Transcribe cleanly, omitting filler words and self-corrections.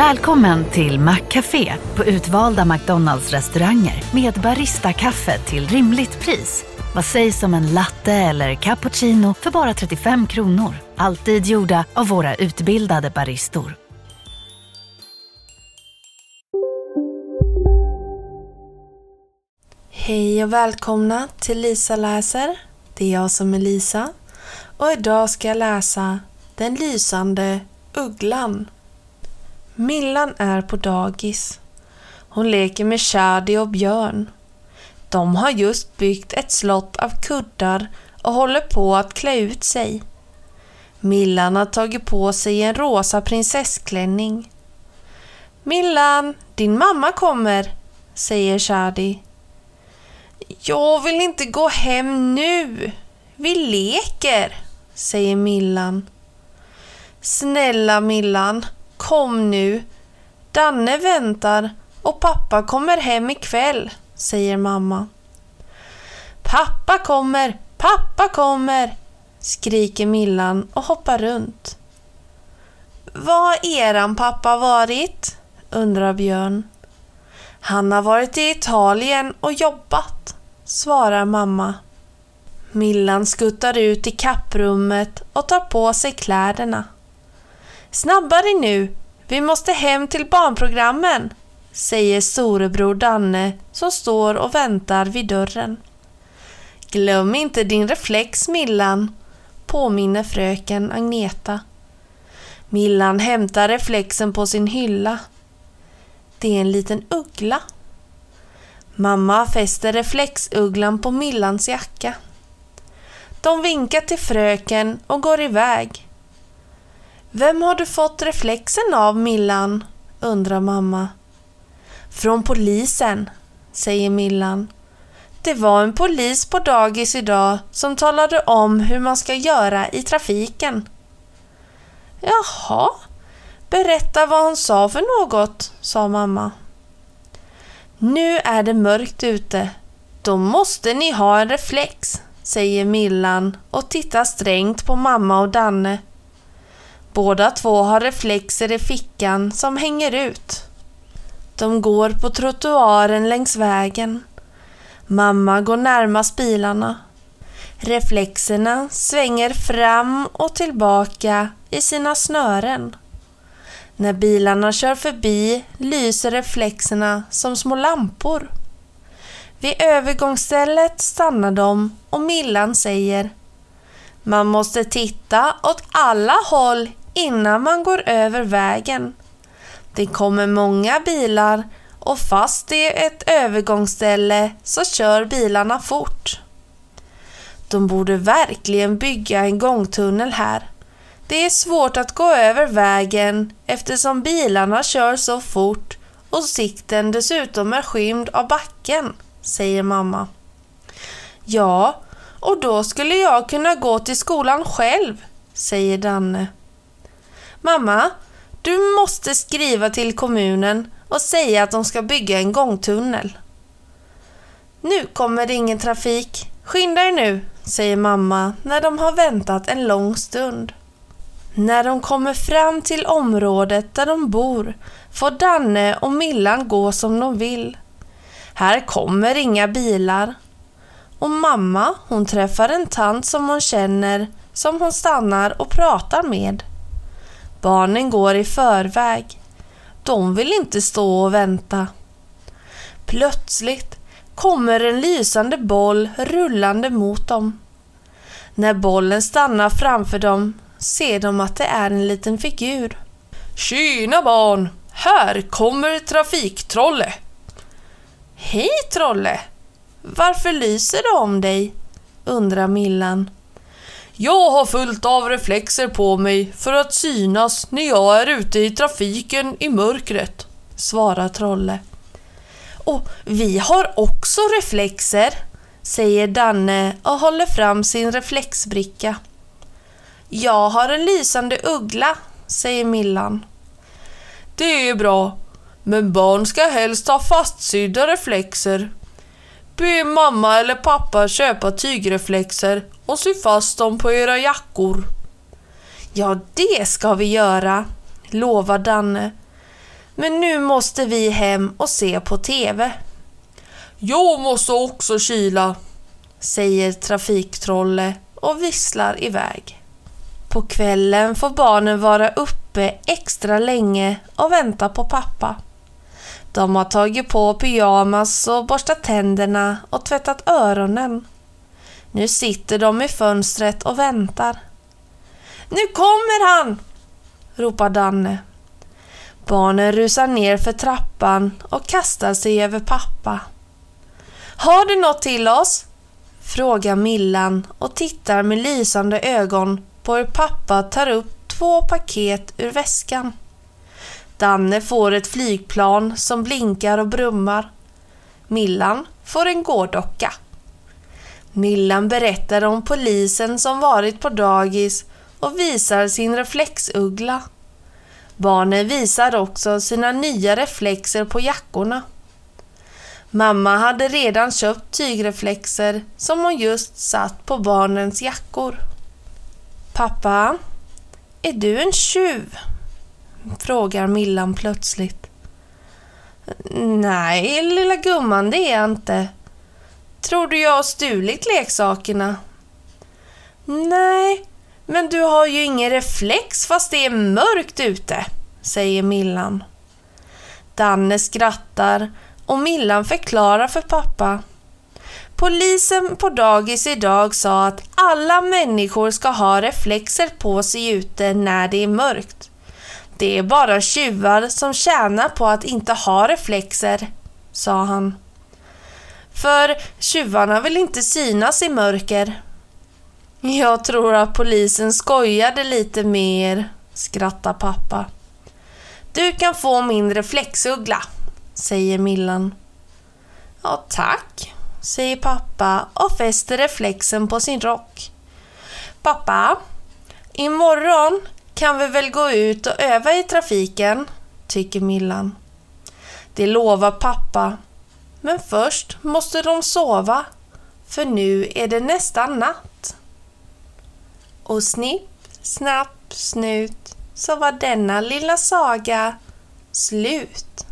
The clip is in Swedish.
Välkommen till McCafé på utvalda McDonalds-restauranger med barista-kaffe till rimligt pris. Vad sägs om en latte eller cappuccino för bara 35 kronor? Alltid gjorda av våra utbildade baristor. Hej och välkomna till Lisa Läser. Det är jag som är Lisa. Och idag ska jag läsa Den lysande ugglan. Millan är på dagis. Hon leker med Shadi och Björn. De har just byggt ett slott av kuddar och håller på att klä ut sig. Millan har tagit på sig en rosa prinsessklänning. Millan, din mamma kommer, säger Shadi. Jag vill inte gå hem nu. Vi leker, säger Millan. Snälla Millan, kom nu. Danne väntar och pappa kommer hem ikväll, säger mamma. Pappa kommer, skriker Millan och hoppar runt. Var eran pappa varit? Undrar Björn. Han har varit i Italien och jobbat, svarar mamma. Millan skuttar ut i kapprummet och tar på sig kläderna. Snabbare nu, vi måste hem till barnprogrammen, säger storebror Danne som står och väntar vid dörren. Glöm inte din reflex, Millan, påminner fröken Agneta. Millan hämtar reflexen på sin hylla. Det är en liten uggla. Mamma fäster reflexugglan på Millans jacka. De vinkar till fröken och går iväg. Vem har du fått reflexen av, Millan? Undrar mamma. Från polisen, säger Millan. Det var en polis på dagis idag som talade om hur man ska göra i trafiken. Jaha, berätta vad hon sa för något, sa mamma. Nu är det mörkt ute. Då måste ni ha en reflex, säger Millan och tittar strängt på mamma och Danne. Båda två har reflexer i fickan som hänger ut. De går på trottoaren längs vägen. Mamma går närmast bilarna. Reflexerna svänger fram och tillbaka i sina snören. När bilarna kör förbi lyser reflexerna som små lampor. Vid övergångsstället stannar de och Millan säger: Man måste titta åt alla håll innan man går över vägen. Det kommer många bilar och fast det är ett övergångsställe så kör bilarna fort. De borde verkligen bygga en gångtunnel här. Det är svårt att gå över vägen eftersom bilarna kör så fort och sikten dessutom är skymd av backen, säger mamma. Ja, och då skulle jag kunna gå till skolan själv, säger Danne. Mamma, du måste skriva till kommunen och säga att de ska bygga en gångtunnel. Nu kommer det ingen trafik. Skynda er nu, säger mamma när de har väntat en lång stund. När de kommer fram till området där de bor får Danne och Millan gå som de vill. Här kommer inga bilar. Och mamma, hon träffar en tant som hon känner, som hon stannar och pratar med. Barnen går i förväg. De vill inte stå och vänta. Plötsligt kommer en lysande boll rullande mot dem. När bollen stannar framför dem ser de att det är en liten figur. Tjena barn, här kommer trafiktrolle. Hej trolle! Varför lyser det om dig? Undrar Millan. Jag har fullt av reflexer på mig för att synas när jag är ute i trafiken i mörkret, svarar Trolle. Och vi har också reflexer, säger Danne och håller fram sin reflexbricka. Jag har en lysande uggla, säger Millan. Det är bra, men barn ska helst ha fastsydda reflexer. Be mamma eller pappa köpa tygreflexer och sy fast dem på era jackor. Ja, det ska vi göra, lovar Danne. Men nu måste vi hem och se på TV. Jag måste också kila, säger trafiktrolle och visslar iväg. På kvällen får barnen vara uppe extra länge och vänta på pappa. De har tagit på pyjamas och borstat tänderna och tvättat öronen. Nu sitter de i fönstret och väntar. Nu kommer han, ropar Danne. Barnen rusar ner för trappan och kastar sig över pappa. Har du något till oss? Frågar Millan och tittar med lysande ögon på hur pappa tar upp 2 paket ur väskan. Danne får ett flygplan som blinkar och brummar. Millan får en gårddocka. Millan berättar om polisen som varit på dagis och visar sin reflexuggla. Barnen visar också sina nya reflexer på jackorna. Mamma hade redan köpt tygreflexer som hon just satt på barnens jackor. Pappa, är du en tjuv? Frågar Millan plötsligt. Nej, lilla gumman, det är jag inte. Tror du jag har stulit leksakerna? Nej, men du har ju ingen reflex fast det är mörkt ute, säger Millan. Danne skrattar och Millan förklarar för pappa. Polisen på dagis idag sa att alla människor ska ha reflexer på sig ute när det är mörkt. Det är bara tjuvar som tjänar på att inte ha reflexer, sa han. För tjuvarna vill inte synas i mörker. Jag tror att polisen skojade lite mer, skrattar pappa. Du kan få min reflexuggla, säger Millan. Ja, tack, säger pappa och fäster reflexen på sin rock. Pappa, imorgon kan vi väl gå ut och öva i trafiken, tycker Millan. Det lovar pappa. Men först måste de sova, för nu är det nästan natt. Och snipp, snapp, snut, så var denna lilla saga slut.